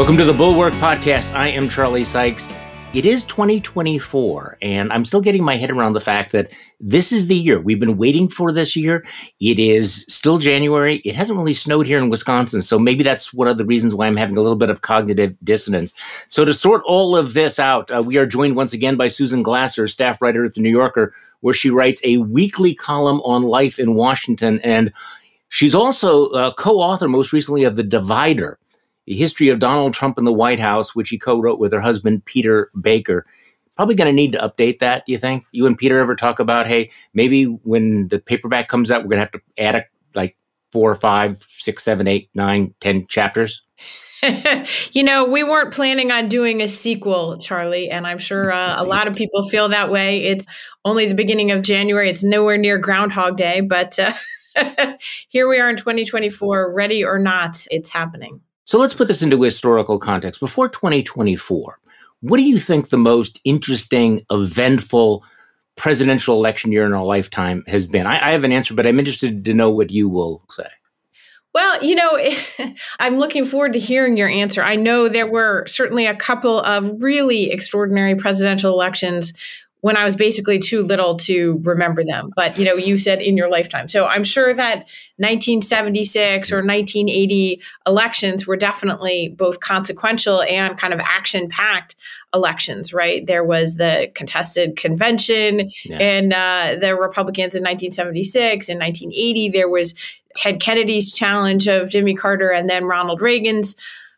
Welcome to The Bulwark Podcast. I am Charlie Sykes. It is 2024, and I'm still getting my head around the fact that this is the year. We've been waiting for this year. It is still January. It hasn't really snowed here in Wisconsin, so maybe that's one of the reasons why I'm having a little bit of cognitive dissonance. So to sort all of this out, we are joined once again by Susan Glasser, staff writer at The New Yorker, where she writes a weekly column on life in Washington, and she's also co-author most recently of The Divider, The History of Donald Trump in the White House, which she co-wrote with her husband, Peter Baker. Probably going to need to update that, do you think? You and Peter ever talk about, hey, maybe when the paperback comes out, we're going to have to add like 4, 5, 6, 7, 8, 9, 10 chapters? You know, we weren't planning on doing a sequel, Charlie, and I'm sure a lot of people feel that way. It's only the beginning of January. It's nowhere near Groundhog Day, but here we are in 2024, ready or not, it's happening. So let's put this into historical context. Before 2024, what do you think the most interesting, eventful presidential election year in our lifetime has been? I have an answer, but I'm interested to know what you will say. Well, you know, I'm looking forward to hearing your answer. I know there were certainly a couple of really extraordinary presidential elections when I was basically too little to remember them. But, you know, you said in your lifetime. So I'm sure that 1976 or 1980 elections were definitely both consequential and kind of action-packed elections, right? There was the contested convention and the Republicans in 1976. In 1980, there was Ted Kennedy's challenge of Jimmy Carter and then Ronald Reagan's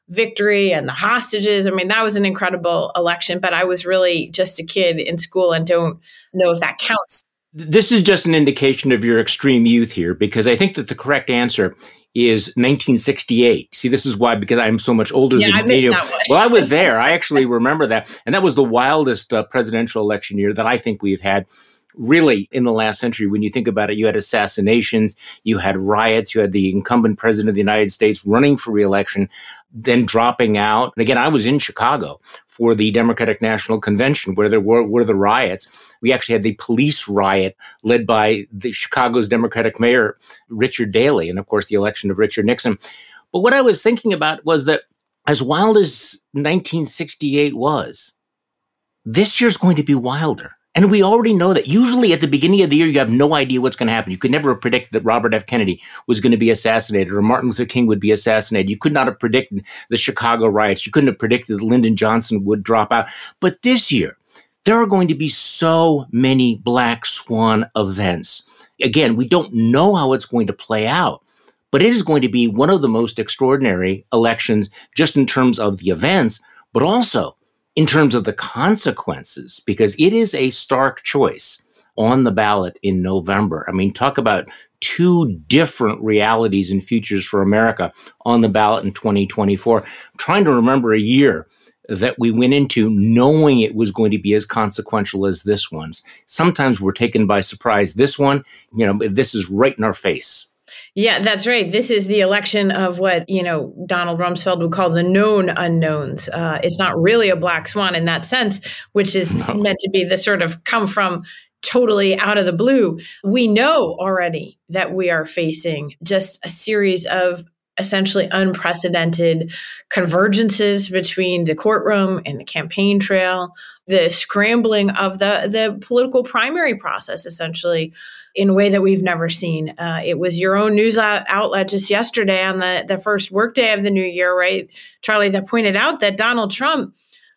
victory and the hostages. I mean, that was an incredible election, but I was really just a kid in school and don't know if that counts. This is just an indication of your extreme youth here, because I think that the correct answer is 1968. See, this is why, because I'm so much older than you. Well, I was there. I actually remember that. And that was the wildest presidential election year that I think we've had really in the last century. When you think about it, you had assassinations, you had riots, you had the incumbent president of the United States running for reelection, then dropping out. And again, I was in Chicago for the Democratic National Convention where there were the riots. We actually had the police riot led by the Chicago's Democratic mayor, Richard Daley, and of course, the election of Richard Nixon. But what I was thinking about was that as wild as 1968 was, this year's going to be wilder. And we already know that. Usually at the beginning of the year, you have no idea what's going to happen. You could never have predicted that Robert F. Kennedy was going to be assassinated or Martin Luther King would be assassinated. You could not have predicted the Chicago riots. You couldn't have predicted that Lyndon Johnson would drop out. But this year, there are going to be so many black swan events. Again, we don't know how it's going to play out, but it is going to be one of the most extraordinary elections just in terms of the events, but also in terms of the consequences, because it is a stark choice on the ballot in November. I mean, talk about two different realities and futures for America on the ballot in 2024. I'm trying to remember a year that we went into knowing it was going to be as consequential as this one's. Sometimes we're taken by surprise. This one, you know, this is right in our face. Yeah, that's right. This is the election of what, you know, Donald Rumsfeld would call the known unknowns. It's not really a black swan in that sense, which is meant to be the sort of come from totally out of the blue. We know already that we are facing just a series of essentially unprecedented convergences between the courtroom and the campaign trail, the scrambling of the political primary process, essentially, in a way that we've never seen. It was your own news outlet just yesterday on the first workday of the new year, right, Charlie, that pointed out that Donald Trump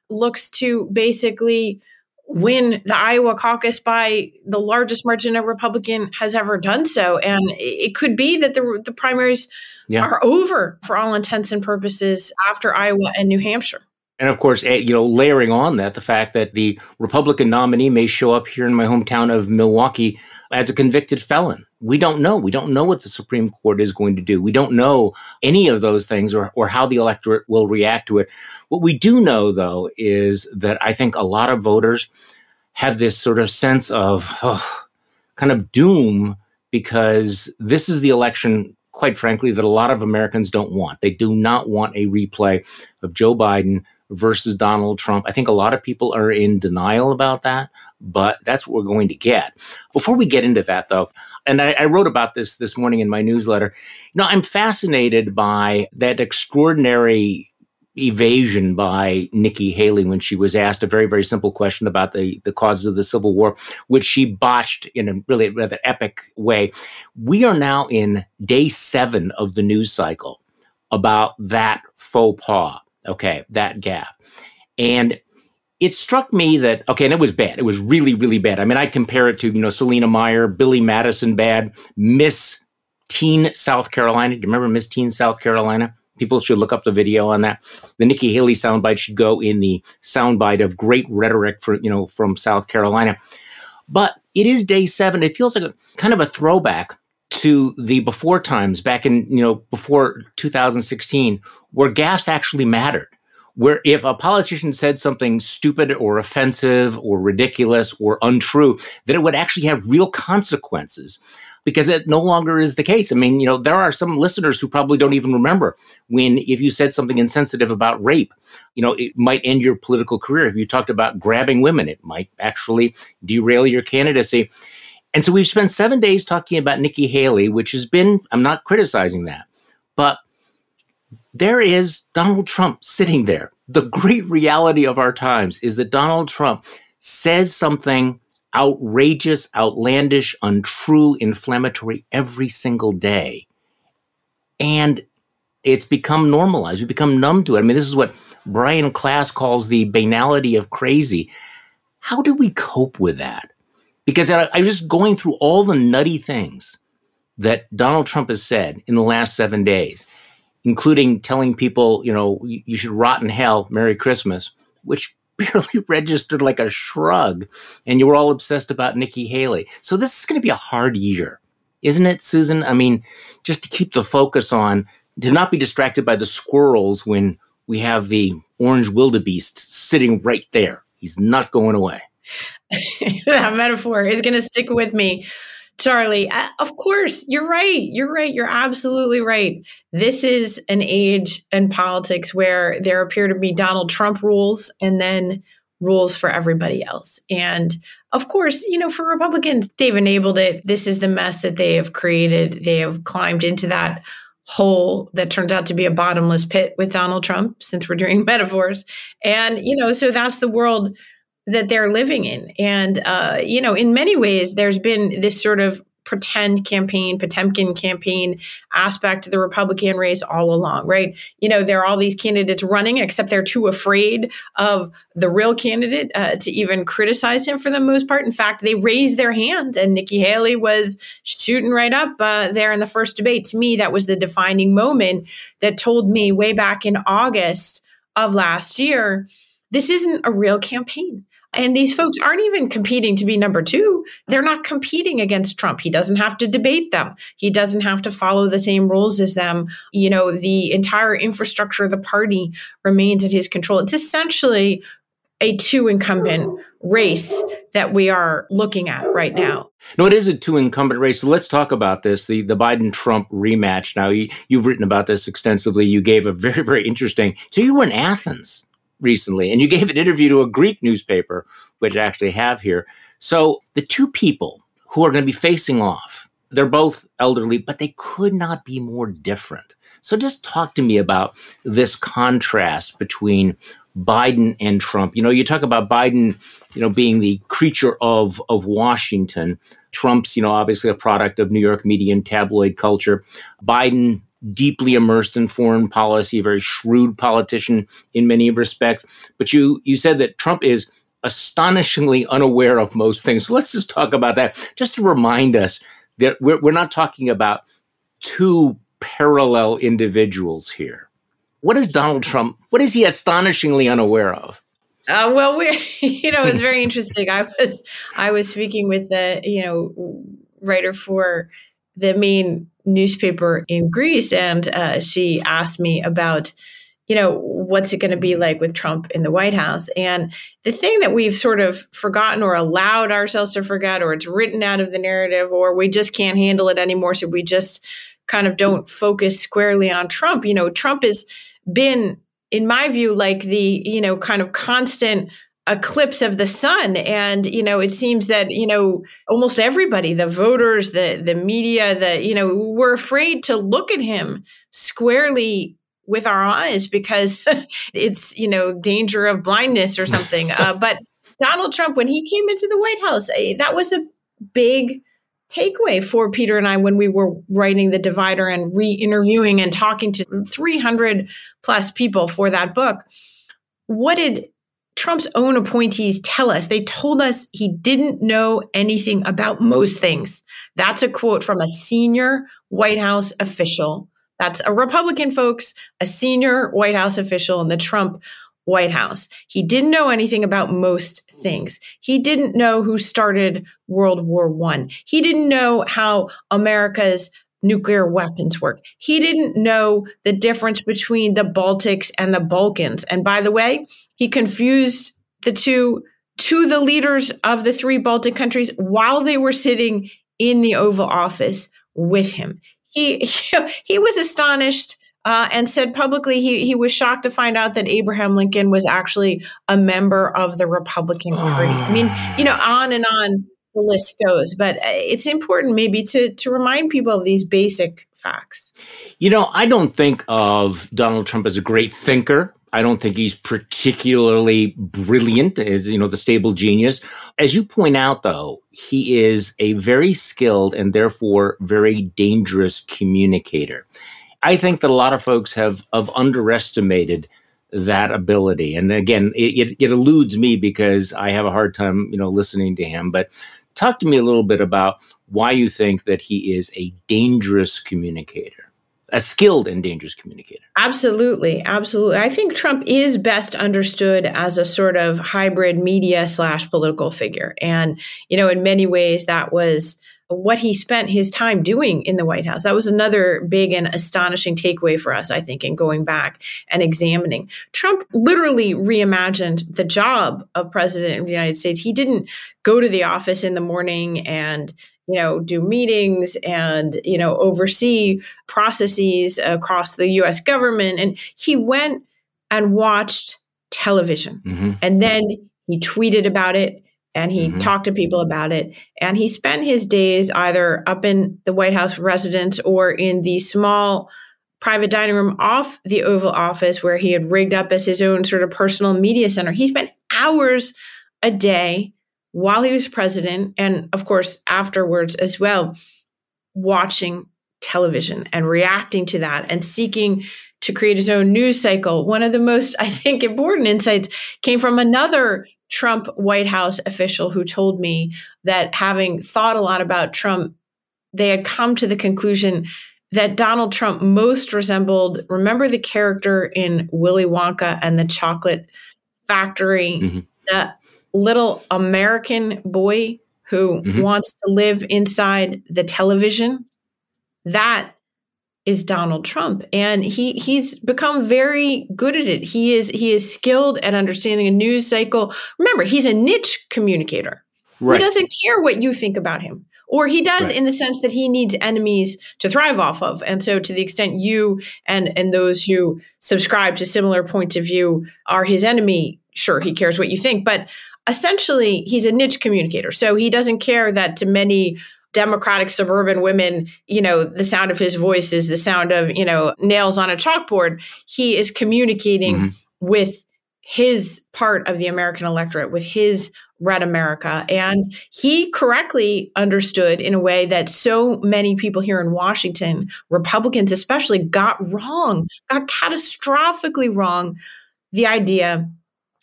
looks to basically win the Iowa caucus by the largest margin a Republican has ever done so. And it could be that the primaries are over for all intents and purposes after Iowa and New Hampshire. And of course, you know, layering on that, the fact that the Republican nominee may show up here in my hometown of Milwaukee as a convicted felon. We don't know. We don't know what the Supreme Court is going to do. We don't know any of those things or how the electorate will react to it. What we do know, though, is that I think a lot of voters have this sort of sense of kind of doom, because this is the election, quite frankly, that a lot of Americans don't want. They do not want a replay of Joe Biden versus Donald Trump. I think a lot of people are in denial about that, but that's what we're going to get. Before we get into that, though, and I wrote about this morning in my newsletter, you know, I'm fascinated by that extraordinary evasion by Nikki Haley when she was asked a very, very simple question about the causes of the Civil War, which she botched in a really rather epic way. We are now in day 7 of the news cycle about that faux pas, okay, that gaffe. And it struck me that, okay, and it was bad. It was really, really bad. I mean, I compare it to, you know, Selena Meyer, Billy Madison bad, Miss Teen South Carolina. Do you remember Miss Teen South Carolina? People should look up the video on that. The Nikki Haley soundbite should go in the soundbite of great rhetoric for, you know, from South Carolina. But it is day 7. It feels like a kind of a throwback to the before times back in, you know, before 2016, where gaffes actually mattered, where if a politician said something stupid or offensive or ridiculous or untrue, then it would actually have real consequences. Because that no longer is the case. I mean, you know, there are some listeners who probably don't even remember when, if you said something insensitive about rape, you know, it might end your political career. If you talked about grabbing women, it might actually derail your candidacy. And so we've spent 7 days talking about Nikki Haley, which has been, I'm not criticizing that, but there is Donald Trump sitting there. The great reality of our times is that Donald Trump says something outrageous, outlandish, untrue, inflammatory every single day. And it's become normalized. We become numb to it. I mean, this is what Brian Klass calls the banality of crazy. How do we cope with that? Because I'm just going through all the nutty things that Donald Trump has said in the last 7 days, including telling people, you know, you should rot in hell, Merry Christmas, which barely registered like a shrug, and you were all obsessed about Nikki Haley. So this is going to be a hard year, isn't it, Susan? I mean, just to keep the focus on, to not be distracted by the squirrels when we have the orange wildebeest sitting right there. He's not going away. That metaphor is going to stick with me. Charlie, of course, you're right. You're right. You're absolutely right. This is an age in politics where there appear to be Donald Trump rules and then rules for everybody else. And of course, you know, for Republicans, they've enabled it. This is the mess that they have created. They have climbed into that hole that turns out to be a bottomless pit with Donald Trump, since we're doing metaphors. And, you know, so that's the world that they're living in. And, you know, in many ways, there's been this sort of pretend campaign, Potemkin campaign aspect to the Republican race all along, right? You know, there are all these candidates running, except they're too afraid of the real candidate to even criticize him for the most part. In fact, they raised their hand and Nikki Haley was shooting right up there in the first debate. To me, that was the defining moment that told me way back in August of last year, this isn't a real campaign. And these folks aren't even competing to be number 2. They're not competing against Trump. He doesn't have to debate them. He doesn't have to follow the same rules as them. You know, the entire infrastructure of the party remains at his control. It's essentially a 2-incumbent race that we are looking at right now. No, it is a 2-incumbent race. So let's talk about this, the Biden-Trump rematch. Now, you've written about this extensively. You gave a very, very interesting. So you were in Athens recently, and you gave an interview to a Greek newspaper, which I actually have here. So the two people who are going to be facing off, they're both elderly, but they could not be more different. So just talk to me about this contrast between Biden and Trump. You know, you talk about Biden, you know, being the creature of Washington. Trump's, you know, obviously a product of New York media and tabloid culture. Biden, deeply immersed in foreign policy, a very shrewd politician in many respects. But you said that Trump is astonishingly unaware of most things. So let's just talk about that, just to remind us that we're not talking about two parallel individuals here. What is Donald Trump? What is he astonishingly unaware of? Well, you know, it's very interesting. I was speaking with the, you know, writer for the main newspaper in Greece. And she asked me about, you know, what's it going to be like with Trump in the White House? And the thing that we've sort of forgotten or allowed ourselves to forget, or it's written out of the narrative, or we just can't handle it anymore. So we just kind of don't focus squarely on Trump. You know, Trump has been, in my view, like the, you know, kind of constant eclipse of the sun. And, you know, it seems that, you know, almost everybody, the voters, the media, you know, we're afraid to look at him squarely with our eyes because it's, you know, danger of blindness or something. But Donald Trump, when he came into the White House, that was a big takeaway for Peter and I when we were writing The Divider and re-interviewing and talking to 300 plus people for that book. What did Trump's own appointees tell us? They told us he didn't know anything about most things. That's a quote from a senior White House official. That's a Republican, folks, a senior White House official in the Trump White House. He didn't know anything about most things. He didn't know who started World War I. He didn't know how America's nuclear weapons work. He didn't know the difference between the Baltics and the Balkans. And by the way, he confused the two the leaders of the three Baltic countries while they were sitting in the Oval Office with him. He was astonished and said publicly he was shocked to find out that Abraham Lincoln was actually a member of the Republican Party. I mean, you know, on and on the list goes. But it's important maybe to remind people of these basic facts. You know, I don't think of Donald Trump as a great thinker. I don't think he's particularly brilliant as, you know, the stable genius. As you point out, though, he is a very skilled and therefore very dangerous communicator. I think that a lot of folks have underestimated that ability. And again, it eludes me because I have a hard time, you know, listening to him. But talk to me a little bit about why you think that he is a dangerous communicator. A skilled and dangerous communicator. Absolutely. Absolutely. I think Trump is best understood as a sort of hybrid media / political figure. And, you know, in many ways, that was what he spent his time doing in the White House. That was another big and astonishing takeaway for us, I think, in going back and examining. Trump literally reimagined the job of president of the United States. He didn't go to the office in the morning and, you know, do meetings and, you know, oversee processes across the U.S. government. And he went and watched television. Mm-hmm. And then he tweeted about it and he mm-hmm. talked to people about it. And he spent his days either up in the White House residence or in the small private dining room off the Oval Office where he had rigged up as his own sort of personal media center. He spent hours a day while he was president, and of course, afterwards as well, watching television and reacting to that and seeking to create his own news cycle. One of the most, I think, important insights came from another Trump White House official who told me that having thought a lot about Trump, they had come to the conclusion that Donald Trump most resembled, remember the character in Willy Wonka and the Chocolate Factory? Mm-hmm. The little American boy who mm-hmm. wants to live inside the television. That is Donald Trump. And he's become very good at it. He is skilled at understanding a news cycle. Remember, he's a niche communicator. Right. He doesn't care what you think about him. Or he does right. in the sense that he needs enemies to thrive off of. And so to the extent you and those who subscribe to similar points of view are his enemy, sure, he cares what you think. But essentially, he's a niche communicator. So he doesn't care that to many Democratic suburban women, you know, the sound of his voice is the sound of, you know, nails on a chalkboard. He is communicating mm-hmm. with his part of the American electorate, with his Red America. And he correctly understood in a way that so many people here in Washington, Republicans especially, got catastrophically wrong, the idea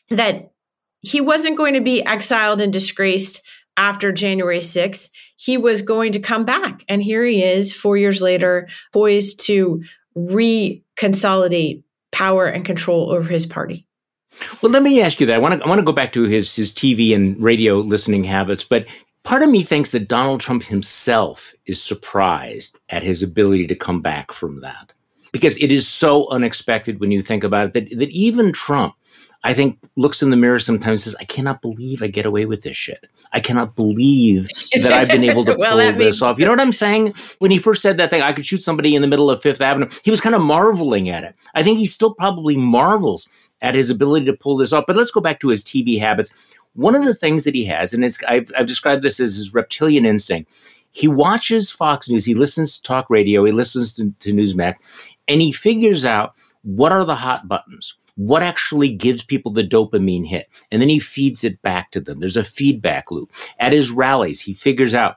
that he wasn't going to be exiled and disgraced after January 6th. He was going to come back. And here he is 4 years later, poised to reconsolidate power and control over his party. Well, let me ask you that. I want to go back to his TV and radio listening habits, but part of me thinks that Donald Trump himself is surprised at his ability to come back from that, because it is so unexpected when you think about it that even Trump, I think, looks in the mirror sometimes and says, I cannot believe I get away with this shit. I cannot believe that I've been able to pull this off. You know what I'm saying? When he first said that thing, I could shoot somebody in the middle of Fifth Avenue, he was kind of marveling at it. I think he still probably marvels at his ability to pull this off. But let's go back to his TV habits. One of the things that he has, and I've described this as his reptilian instinct, he watches Fox News, he listens to talk radio, he listens to Newsmax, and he figures out what are the hot buttons? What actually gives people the dopamine hit? And then he feeds it back to them. There's a feedback loop. At his rallies, he figures out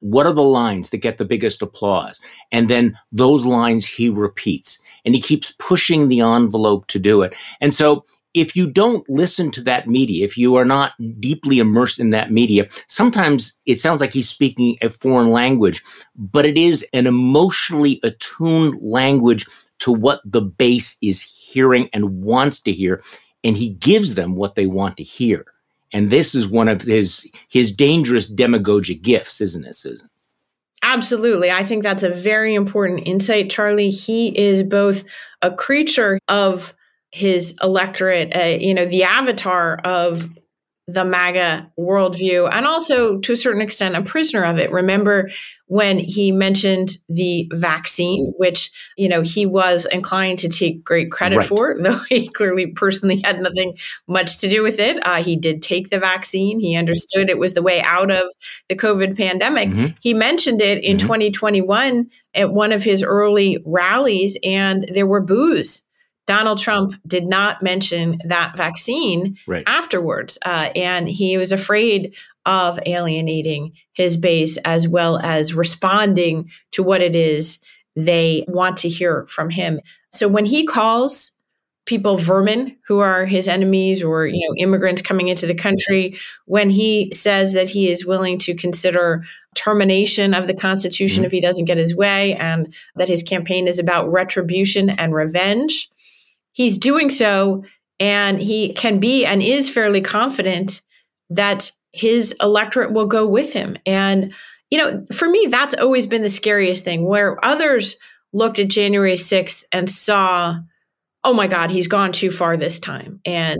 what are the lines that get the biggest applause. And then those lines he repeats. And he keeps pushing the envelope to do it. And so if you don't listen to that media, if you are not deeply immersed in that media, sometimes it sounds like he's speaking a foreign language, but it is an emotionally attuned language to what the base is hearing and wants to hear, and he gives them what they want to hear. And this is one of his dangerous demagogic gifts, isn't it, Susan? Absolutely. I think that's a very important insight, Charlie. He is both a creature of his electorate, the avatar of the MAGA worldview, and also to a certain extent, a prisoner of it. Remember when he mentioned the vaccine, which, he was inclined to take great credit for, though he clearly personally had nothing much to do with it. He did take the vaccine. He understood it was the way out of the COVID pandemic. Mm-hmm. He mentioned it in 2021 at one of his early rallies, and there were boos. Donald Trump did not mention that vaccine afterwards, and he was afraid of alienating his base as well as responding to what it is they want to hear from him. So when he calls people vermin who are his enemies or immigrants coming into the country, when he says that he is willing to consider termination of the Constitution if he doesn't get his way and that his campaign is about retribution and revenge, he's doing so, and he can be and is fairly confident that his electorate will go with him. And, for me, that's always been the scariest thing, where others looked at January 6th and saw, oh my God, he's gone too far this time. And,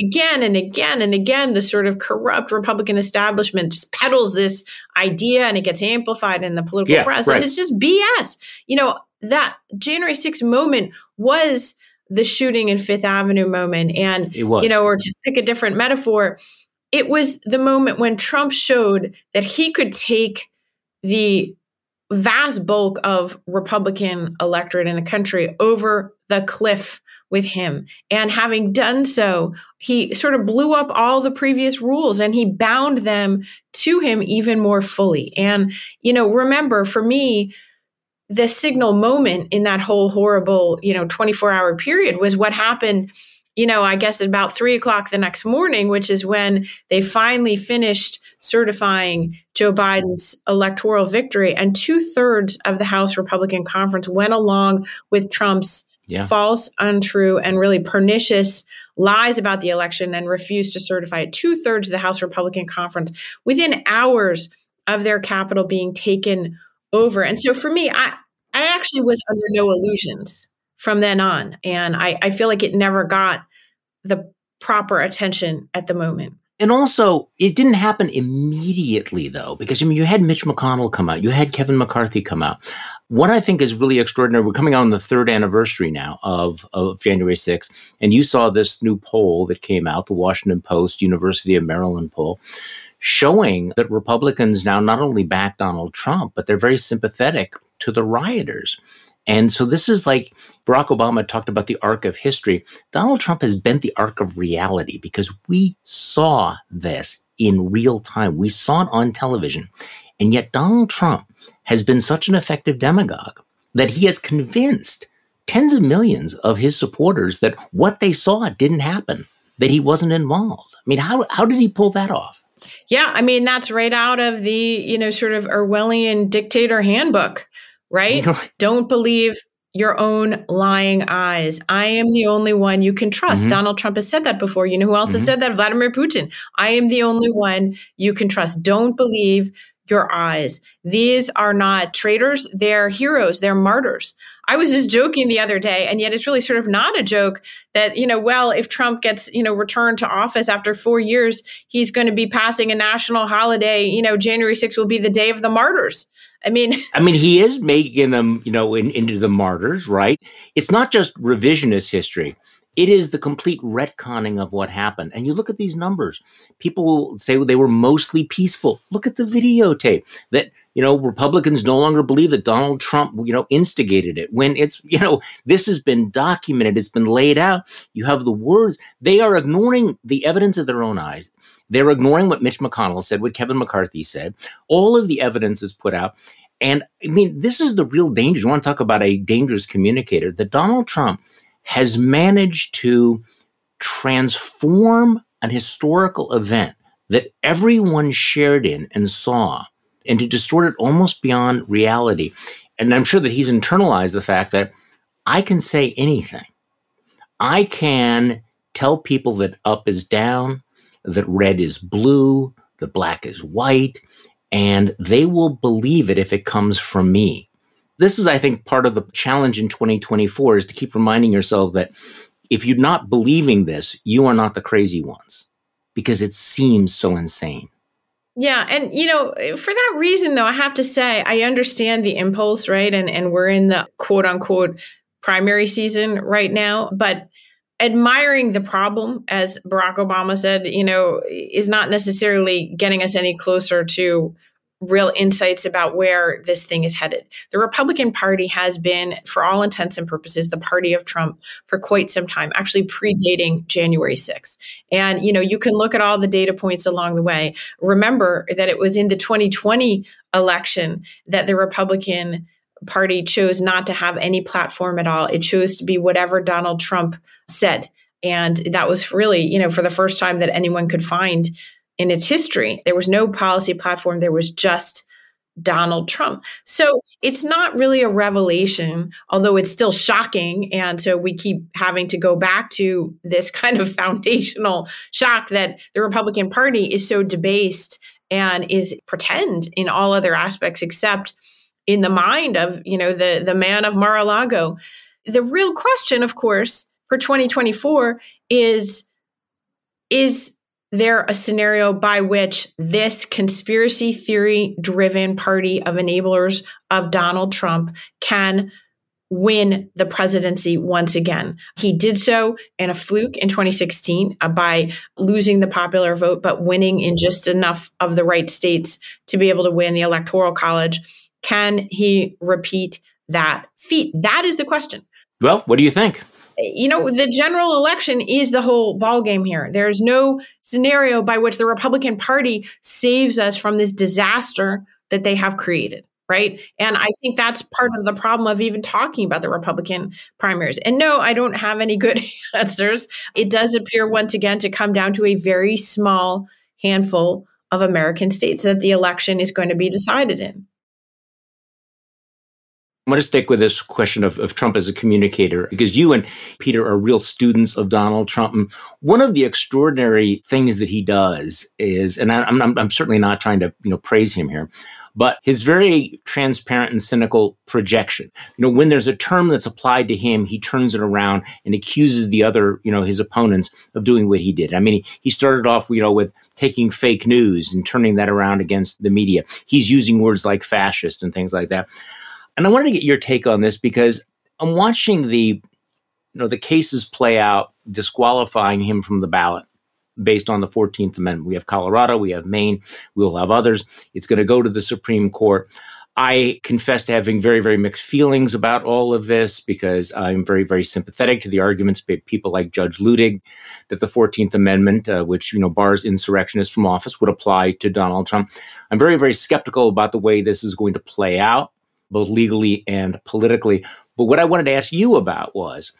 again and again and again, the sort of corrupt Republican establishment peddles this idea and it gets amplified in the political press. And it's just BS. That January 6th moment was the shooting in Fifth Avenue moment. And, or to pick a different metaphor, it was the moment when Trump showed that he could take the vast bulk of Republican electorate in the country over the cliff with him. And having done so, he sort of blew up all the previous rules and he bound them to him even more fully. And, remember, for me, the signal moment in that whole horrible, 24-hour period was what happened, I guess at about 3:00 the next morning, which is when they finally finished certifying Joe Biden's electoral victory. And 2/3 of the House Republican conference went along with Trump's false, untrue, and really pernicious lies about the election and refused to certify it. 2/3 of the House Republican conference within hours of their Capitol being taken over. And so for me, I actually was under no illusions from then on. And I feel like it never got the proper attention at the moment. And also, it didn't happen immediately, though, because you had Mitch McConnell come out. You had Kevin McCarthy come out. What I think is really extraordinary, we're coming on the third anniversary now of January 6th, and you saw this new poll that came out, the Washington Post, University of Maryland poll, showing that Republicans now not only back Donald Trump, but they're very sympathetic to the rioters. And so this is like Barack Obama talked about the arc of history. Donald Trump has bent the arc of reality because we saw this in real time. We saw it on television. And yet Donald Trump has been such an effective demagogue that he has convinced tens of millions of his supporters that what they saw didn't happen, that he wasn't involved. I mean, how did he pull that off? Yeah, I mean, that's right out of the, sort of Orwellian dictator handbook. Right? Don't believe your own lying eyes. I am the only one you can trust. Mm-hmm. Donald Trump has said that before. You know who else has said that? Vladimir Putin. I am the only one you can trust. Don't believe your eyes. These are not traitors. They're heroes. They're martyrs. I was just joking the other day, and yet it's really sort of not a joke that, if Trump gets, returned to office after 4 years, he's going to be passing a national holiday. January 6th will be the day of the martyrs. I mean, he is making them, into the martyrs, right? It's not just revisionist history. It is the complete retconning of what happened. And you look at these numbers. People will say they were mostly peaceful. Look at the videotape that you know, Republicans no longer believe that Donald Trump, you know, instigated it. When it's, you know, this has been documented, it's been laid out. You have the words. They are ignoring the evidence of their own eyes. They're ignoring what Mitch McConnell said, what Kevin McCarthy said. All of the evidence is put out. And I mean, this is the real danger. You want to talk about a dangerous communicator, that Donald Trump has managed to transform an historical event that everyone shared in and saw, and to distort it almost beyond reality. And I'm sure that he's internalized the fact that I can say anything. I can tell people that up is down, that red is blue, that black is white, and they will believe it if it comes from me. This is, I think, part of the challenge in 2024, is to keep reminding yourself that if you're not believing this, you are not the crazy ones, because it seems so insane. Yeah. And, you know, for that reason, though, I have to say, I understand the impulse, right? And we're in the quote unquote primary season right now, but admiring the problem, as Barack Obama said, you know, is not necessarily getting us any closer to real insights about where this thing is headed. The Republican Party has been, for all intents and purposes, the party of Trump for quite some time, actually predating January 6th. And, you know, you can look at all the data points along the way. Remember that it was in the 2020 election that the Republican Party chose not to have any platform at all. It chose to be whatever Donald Trump said. And that was really, you know, for the first time that anyone could find in its history. There was no policy platform. There was just Donald Trump. So it's not really a revelation, although it's still shocking. And so we keep having to go back to this kind of foundational shock that the Republican Party is so debased and is pretend in all other aspects except in the mind of, you know, the man of Mar-a-Lago. The real question, of course, for 2024 is there a scenario by which this conspiracy theory-driven party of enablers of Donald Trump can win the presidency once again? He did so in a fluke in 2016 by losing the popular vote, but winning in just enough of the right states to be able to win the Electoral College. Can he repeat that feat? That is the question. Well, what do you think? You know, the general election is the whole ballgame here. There's no scenario by which the Republican Party saves us from this disaster that they have created, right? And I think that's part of the problem of even talking about the Republican primaries. And no, I don't have any good answers. It does appear once again to come down to a very small handful of American states that the election is going to be decided in. I'm going to stick with this question of Trump as a communicator, because you and Peter are real students of Donald Trump. And one of the extraordinary things that he does is, and I'm certainly not trying to, you know, praise him here, but his very transparent and cynical projection. You know, when there's a term that's applied to him, he turns it around and accuses the other, you know, his opponents of doing what he did. I mean, he started off, you know, with taking fake news and turning that around against the media. He's using words like fascist and things like that. And I wanted to get your take on this, because I'm watching the, you know, the cases play out disqualifying him from the ballot based on the 14th Amendment. We have Colorado, we have Maine, we will have others. It's going to go to the Supreme Court. I confess to having very, very mixed feelings about all of this, because I'm very, very sympathetic to the arguments by people like Judge Luttig that the 14th Amendment, which, you know, bars insurrectionists from office, would apply to Donald Trump. I'm very, very skeptical about the way this is going to play out, both legally and politically. But what I wanted to ask you about was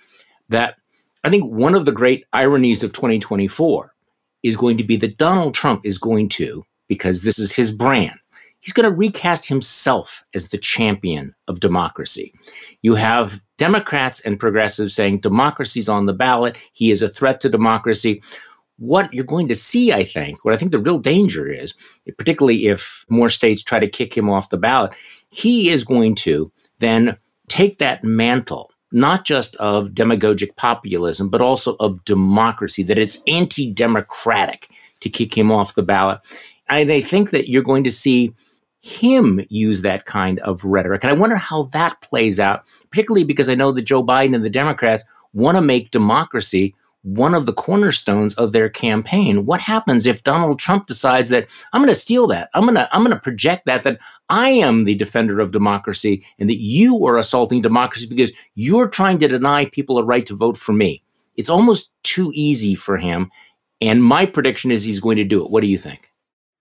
that I think one of the great ironies of 2024 is going to be that Donald Trump is going to, because this is his brand, he's going to recast himself as the champion of democracy. You have Democrats and progressives saying democracy's on the ballot. He is a threat to democracy. What you're going to see, I think, what I think the real danger is, particularly if more states try to kick him off the ballot, he is going to then take that mantle, not just of demagogic populism, but also of democracy, that it's anti-democratic to kick him off the ballot. And I think that you're going to see him use that kind of rhetoric. And I wonder how that plays out, particularly because I know that Joe Biden and the Democrats want to make democracy one of the cornerstones of their campaign. What happens if Donald Trump decides that I'm going to steal that? I'm going to project that I am the defender of democracy and that you are assaulting democracy because you're trying to deny people a right to vote for me. It's almost too easy for him. And my prediction is he's going to do it. What do you think?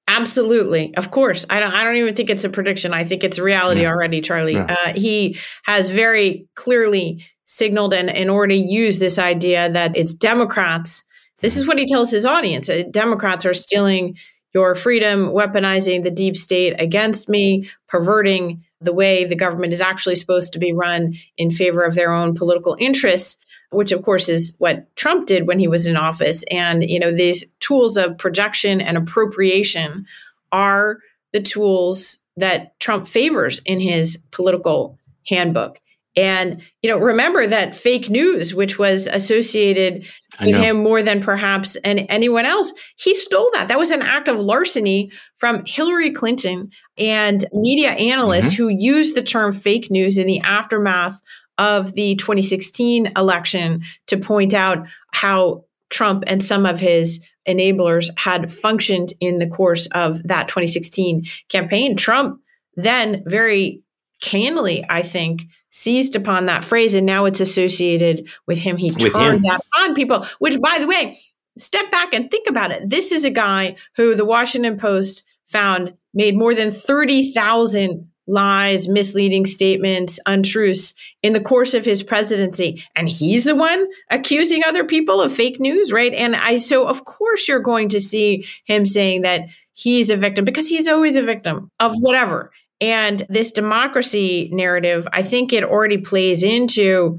Absolutely. Of course. I don't even think it's a prediction. I think it's reality already, Charlie. Yeah. He has very clearly signaled and already used this idea that it's Democrats. This is what he tells his audience. Democrats are stealing your freedom, weaponizing the deep state against me, perverting the way the government is actually supposed to be run in favor of their own political interests, which, of course, is what Trump did when he was in office. And, you know, these tools of projection and appropriation are the tools that Trump favors in his political handbook. And, you know, remember that fake news, which was associated with him more than perhaps anyone else, he stole that. That was an act of larceny from Hillary Clinton and media analysts who used the term fake news in the aftermath of the 2016 election to point out how Trump and some of his enablers had functioned in the course of that 2016 campaign. Trump then very cannily, I think, seized upon that phrase, and now it's associated with him. He turned that on people, which, by the way, step back and think about it. This is a guy who the Washington Post found made more than 30,000 lies, misleading statements, untruths in the course of his presidency. And he's the one accusing other people of fake news, right? And so of course you're going to see him saying that he's a victim, because he's always a victim of whatever. And this democracy narrative, I think it already plays into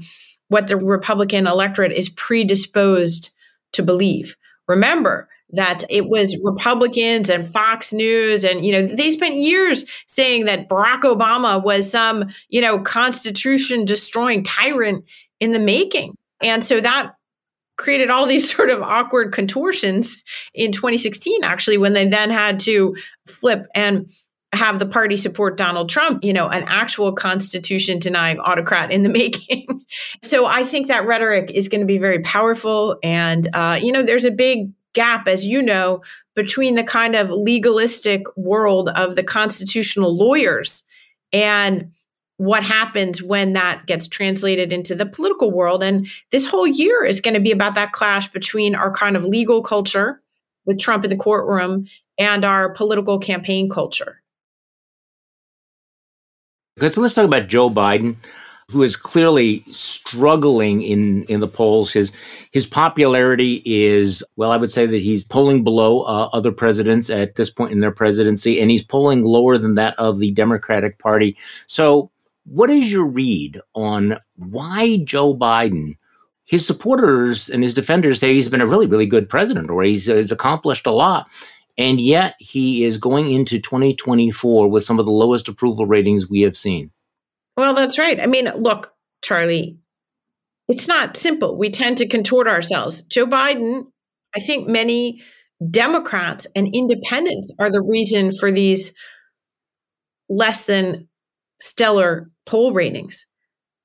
what the Republican electorate is predisposed to believe. Remember that it was Republicans and Fox News, and, you know, they spent years saying that Barack Obama was some, you know, constitution-destroying tyrant in the making. And so that created all these sort of awkward contortions in 2016, actually, when they then had to flip and have the party support Donald Trump, you know, an actual constitution-denying autocrat in the making. So I think that rhetoric is going to be very powerful. And, you know, there's a big gap, as you know, between the kind of legalistic world of the constitutional lawyers and what happens when that gets translated into the political world. And this whole year is going to be about that clash between our kind of legal culture with Trump in the courtroom and our political campaign culture. So let's talk about Joe Biden, who is clearly struggling in the polls. His popularity is, well, I would say that he's polling below other presidents at this point in their presidency, and he's polling lower than that of the Democratic Party. So what is your read on why Joe Biden, his supporters and his defenders say he's been a really, really good president, or he's accomplished a lot, and yet he is going into 2024 with some of the lowest approval ratings we have seen? Well, that's right. I mean, look, Charlie, it's not simple. We tend to contort ourselves. Joe Biden, I think many Democrats and independents are the reason for these less than stellar poll ratings.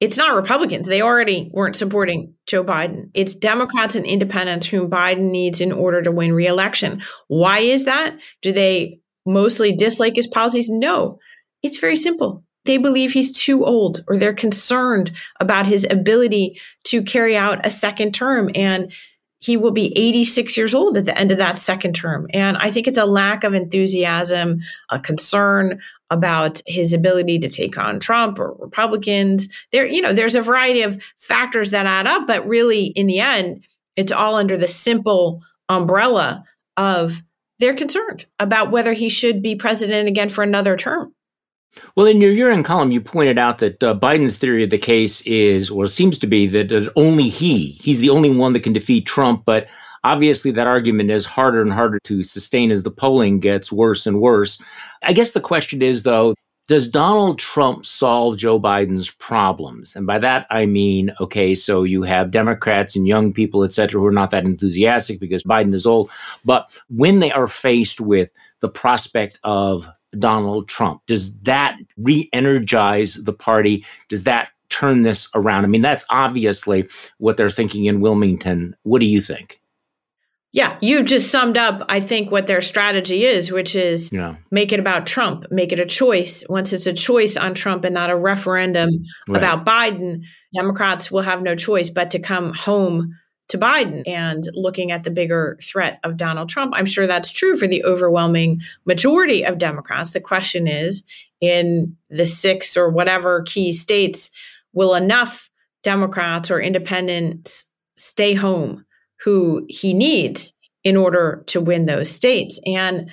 It's not Republicans. They already weren't supporting Joe Biden. It's Democrats and independents whom Biden needs in order to win re-election. Why is that? Do they mostly dislike his policies? No, it's very simple. They believe he's too old, or they're concerned about his ability to carry out a second term. And he will be 86 years old at the end of that second term. And I think it's a lack of enthusiasm, a concern about his ability to take on Trump or Republicans. There's a variety of factors that add up, but really in the end, it's all under the simple umbrella of they're concerned about whether he should be president again for another term. Well, in your year-end column, you pointed out that Biden's theory of the case is, or seems to be, that only he's the only one that can defeat Trump. But obviously, that argument is harder and harder to sustain as the polling gets worse and worse. I guess the question is, though, does Donald Trump solve Joe Biden's problems? And by that, I mean, okay, so you have Democrats and young people, et cetera, who are not that enthusiastic because Biden is old. But when they are faced with the prospect of Donald Trump, does that re-energize the party? Does that turn this around? I mean, that's obviously what they're thinking in Wilmington. What do you think? Yeah, you just summed up, I think, what their strategy is, which is make it about Trump, make it a choice. Once it's a choice on Trump and not a referendum about Biden, Democrats will have no choice but to come home to Biden and looking at the bigger threat of Donald Trump. I'm sure that's true for the overwhelming majority of Democrats. The question is, in the 6 or whatever key states, will enough Democrats or independents stay home who he needs in order to win those states? And,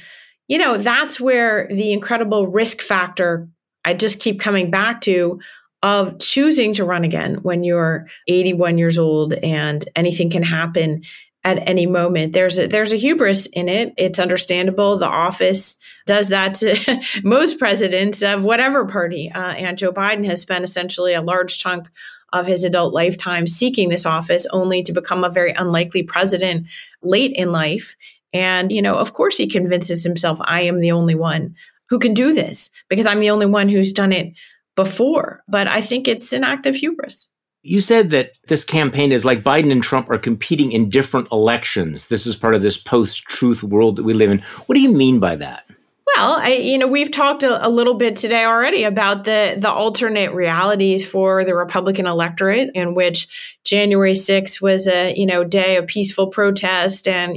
you know, that's where the incredible risk factor I just keep coming back to of choosing to run again when you're 81 years old and anything can happen at any moment. There's a hubris in it. It's understandable. The office does that to most presidents of whatever party. And Joe Biden has spent essentially a large chunk of his adult lifetime seeking this office only to become a very unlikely president late in life. And, you know, of course he convinces himself, I am the only one who can do this because I'm the only one who's done it before. But I think it's an act of hubris. You said that this campaign is like Biden and Trump are competing in different elections. This is part of this post-truth world that we live in. What do you mean by that? Well, we've talked a little bit today already about the alternate realities for the Republican electorate, in which January 6th was a day of peaceful protest and,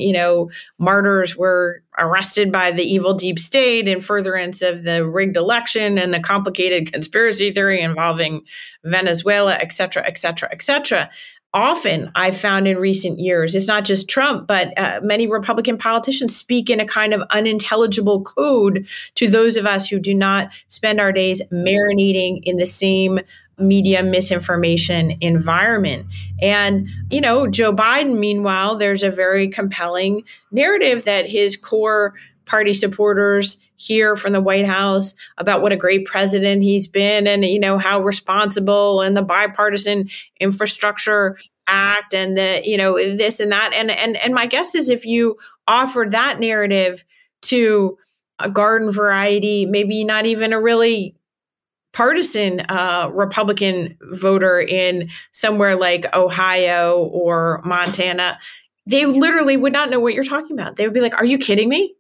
martyrs were arrested by the evil deep state in furtherance of the rigged election and the complicated conspiracy theory involving Venezuela, et cetera, et cetera, et cetera. Often, I've found in recent years, it's not just Trump, but many Republican politicians speak in a kind of unintelligible code to those of us who do not spend our days marinating in the same media misinformation environment. And, Joe Biden, meanwhile, there's a very compelling narrative that his core party supporters hear from the White House about what a great president he's been and, how responsible and the bipartisan infrastructure act and the, this and that. And my guess is if you offered that narrative to a garden variety, maybe not even a really partisan Republican voter in somewhere like Ohio or Montana, they literally would not know what you're talking about. They would be like, are you kidding me?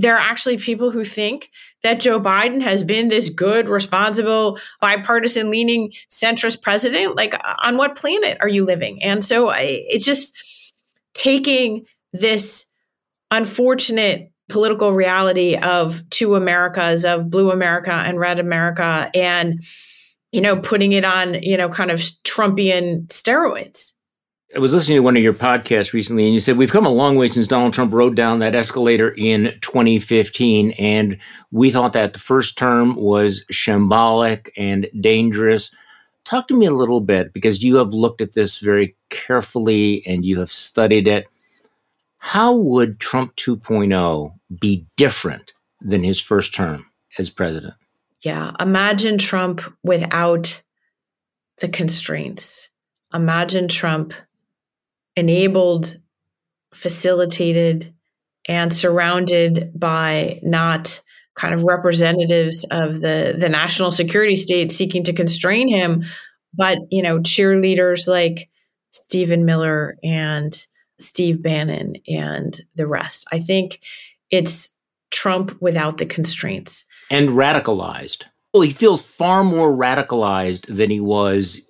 There are actually people who think that Joe Biden has been this good, responsible, bipartisan leaning centrist president. Like, on what planet are you living? And so it's just taking this unfortunate political reality of two Americas, of blue America and red America, and, putting it on, kind of Trumpian steroids. I was listening to one of your podcasts recently, and you said, we've come a long way since Donald Trump rode down that escalator in 2015, and we thought that the first term was shambolic and dangerous. Talk to me a little bit, because you have looked at this very carefully, and you have studied it. How would Trump 2.0 be different than his first term as president? Yeah, imagine Trump without the constraints. Imagine Trump enabled, facilitated, and surrounded by not kind of representatives of the national security state seeking to constrain him, but, cheerleaders like Stephen Miller and Steve Bannon and the rest. I think it's Trump without the constraints. And radicalized. Well, he feels far more radicalized than he was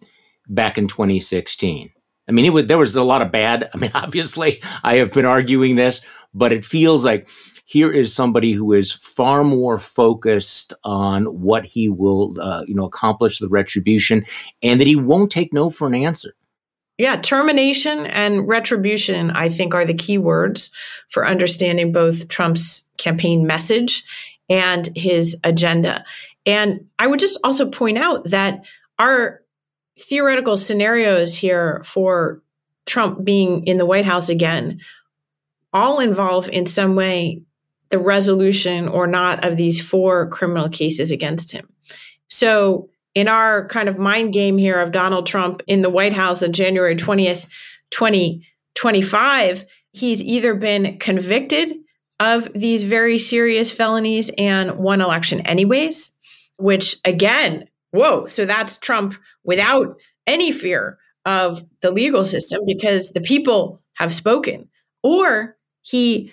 back in 2016. I mean, there was a lot of bad. I mean, obviously, I have been arguing this, but it feels like here is somebody who is far more focused on what he will, accomplish, the retribution, and that he won't take no for an answer. Yeah, termination and retribution, I think, are the key words for understanding both Trump's campaign message and his agenda. And I would just also point out that our theoretical scenarios here for Trump being in the White House again all involve in some way the resolution or not of these 4 criminal cases against him. So in our kind of mind game here of Donald Trump in the White House on January 20th, 2025, he's either been convicted of these very serious felonies and won election anyways, which again whoa, so that's Trump without any fear of the legal system because the people have spoken. Or he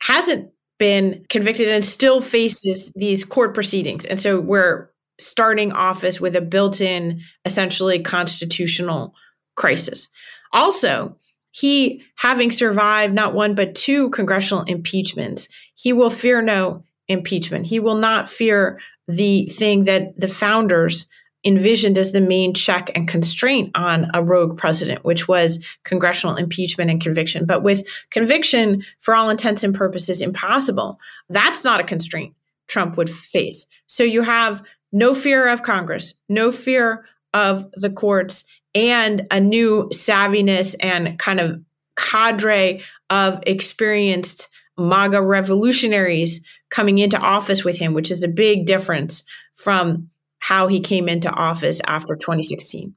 hasn't been convicted and still faces these court proceedings. And so we're starting office with a built-in, essentially constitutional crisis. Also, he, having survived not one, but two congressional impeachments, he will fear no impeachment. He will not fear the thing that the founders envisioned as the main check and constraint on a rogue president, which was congressional impeachment and conviction. But with conviction, for all intents and purposes, impossible, that's not a constraint Trump would face. So you have no fear of Congress, no fear of the courts, and a new savviness and kind of cadre of experienced MAGA revolutionaries coming into office with him, which is a big difference from how he came into office after 2016.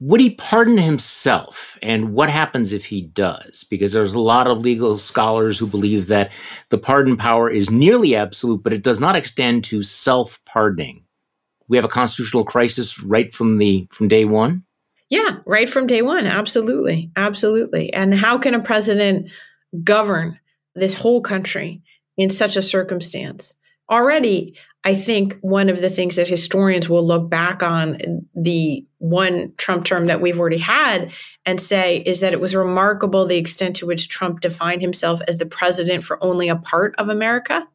Would he pardon himself? And what happens if he does? Because there's a lot of legal scholars who believe that the pardon power is nearly absolute, but it does not extend to self-pardoning. We have a constitutional crisis right from day one? Yeah, right from day one. Absolutely. Absolutely. And how can a president govern this whole country in such a circumstance? Already, I think one of the things that historians will look back on the one Trump term that we've already had and say is that it was remarkable the extent to which Trump defined himself as the president for only a part of America,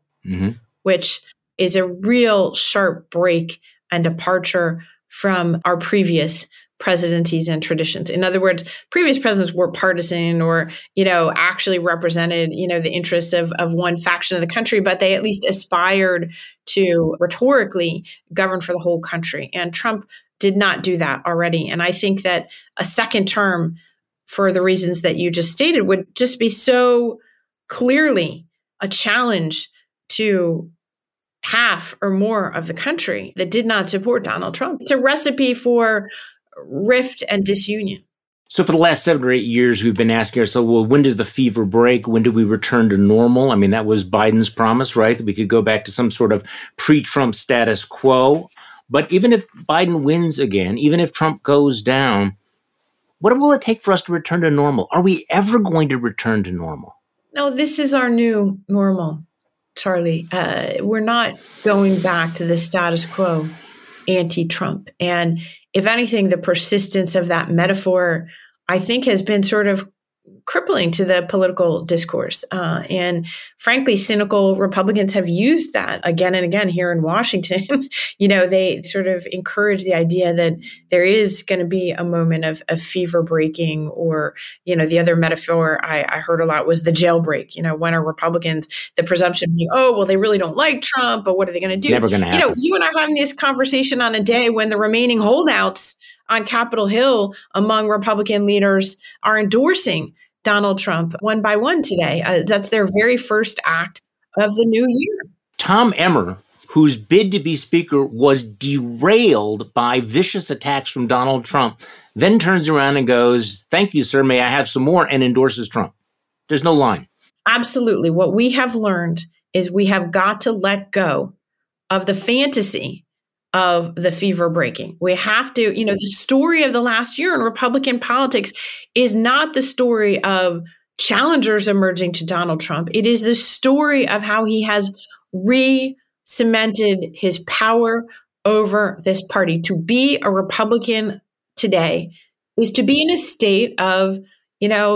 which is a real sharp break and departure from our previous presidencies and traditions. In other words, previous presidents were partisan or, actually represented, the interests of one faction of the country, but they at least aspired to rhetorically govern for the whole country. And Trump did not do that already. And I think that a second term, for the reasons that you just stated, would just be so clearly a challenge to half or more of the country that did not support Donald Trump. It's a recipe for rift and disunion. So for the last 7 or 8 years, we've been asking ourselves, well, when does the fever break? When do we return to normal? I mean, that was Biden's promise, right? That we could go back to some sort of pre-Trump status quo. But even if Biden wins again, even if Trump goes down, what will it take for us to return to normal? Are we ever going to return to normal? No, this is our new normal, Charlie. We're not going back to the status quo anti-Trump. And if anything, the persistence of that metaphor, I think, has been sort of crippling to the political discourse. And frankly, cynical Republicans have used that again and again here in Washington. They sort of encourage the idea that there is going to be a moment of fever breaking, or, the other metaphor I heard a lot was the jailbreak. When are Republicans, the presumption being, oh, well, they really don't like Trump, but what are they going to do? Never going to happen. You and I are having this conversation on a day when the remaining holdouts on Capitol Hill among Republican leaders are endorsing Donald Trump one by one today. That's their very first act of the new year. Tom Emmer, whose bid to be speaker was derailed by vicious attacks from Donald Trump, then turns around and goes, "Thank you, sir. May I have some more?" and endorses Trump. There's no line. Absolutely. What we have learned is we have got to let go of the fantasy of the fever breaking. We have to, the story of the last year in Republican politics is not the story of challengers emerging to Donald Trump. It is the story of how he has re-cemented his power over this party. To be a Republican today is to be in a state of,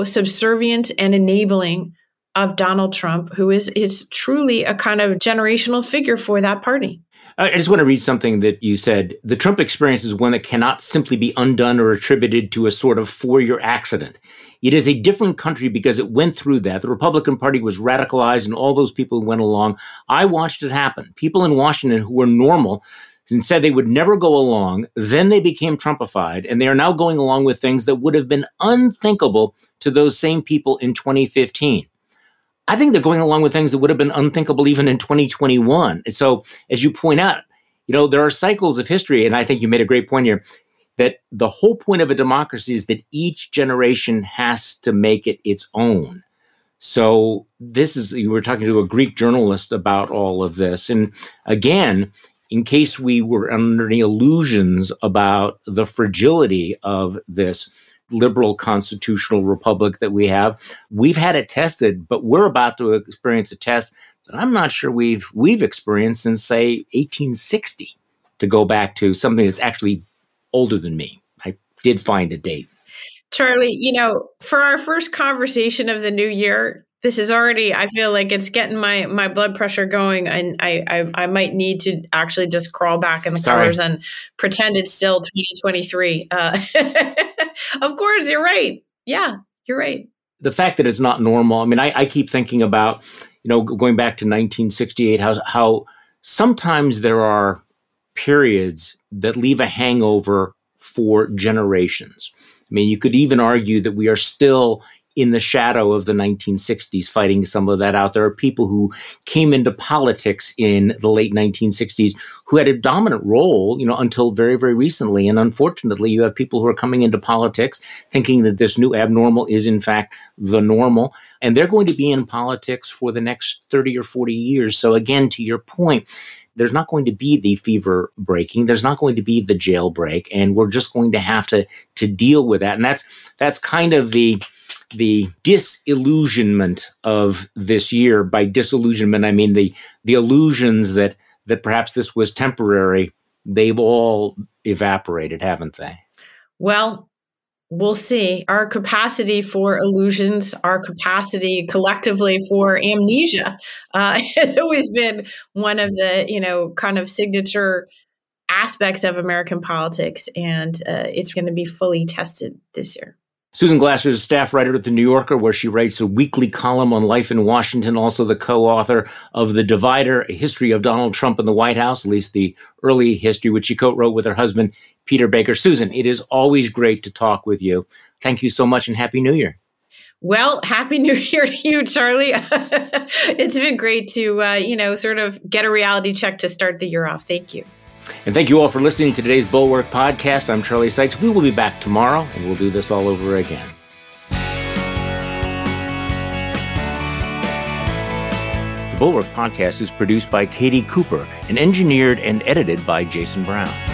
subservience and enabling of Donald Trump, who is truly a kind of generational figure for that party. I just want to read something that you said. The Trump experience is one that cannot simply be undone or attributed to a sort of four-year accident. It is a different country because it went through that. The Republican Party was radicalized and all those people who went along. I watched it happen. People in Washington who were normal and said they would never go along, then they became Trumpified, and they are now going along with things that would have been unthinkable to those same people in 2015. I think they're going along with things that would have been unthinkable even in 2021. And so, as you point out, there are cycles of history, and I think you made a great point here, that the whole point of a democracy is that each generation has to make it its own. So you were talking to a Greek journalist about all of this. And again, in case we were under any illusions about the fragility of this liberal constitutional republic that we have, we've had it tested, but we're about to experience a test that I'm not sure we've experienced since, say, 1860, to go back to something that's actually older than me. I did find a date. Charlie, you know, for our first conversation of the new year, this is already, I feel like it's getting my blood pressure going, and I might need to actually just crawl back in the covers and pretend it's still 2023. Of course, you're right. Yeah, you're right. The fact that it's not normal. I mean, I keep thinking about, you know, going back to 1968, how sometimes there are periods that leave a hangover for generations. I mean, you could even argue that we are still in the shadow of the 1960s, fighting some of that out. There are people who came into politics in the late 1960s who had a dominant role, you know, until very, very recently. And unfortunately, you have people who are coming into politics thinking that this new abnormal is, in fact, the normal. And they're going to be in politics for the next 30 or 40 years. So again, to your point, there's not going to be the fever breaking. There's not going to be the jailbreak. And we're just going to have to deal with that. And that's kind of the disillusionment of this year. By disillusionment, I mean the illusions that perhaps this was temporary. They've all evaporated, haven't they? Well, we'll see. Our capacity for illusions, our capacity collectively for amnesia has always been one of the, you know, kind of signature aspects of American politics. And it's going to be fully tested this year. Susan Glasser is a staff writer at The New Yorker, where she writes a weekly column on life in Washington, also the co-author of The Divider, a history of Donald Trump in the White House, at least the early history, which she co-wrote with her husband, Peter Baker. Susan, it is always great to talk with you. Thank you so much, and Happy New Year. Well, Happy New Year to you, Charlie. It's been great to, you know, sort of get a reality check to start the year off. Thank you. And thank you all for listening to today's Bulwark Podcast. I'm Charlie Sykes. We will be back tomorrow, and we'll do this all over again. The Bulwark Podcast is produced by Katie Cooper and engineered and edited by Jason Brown.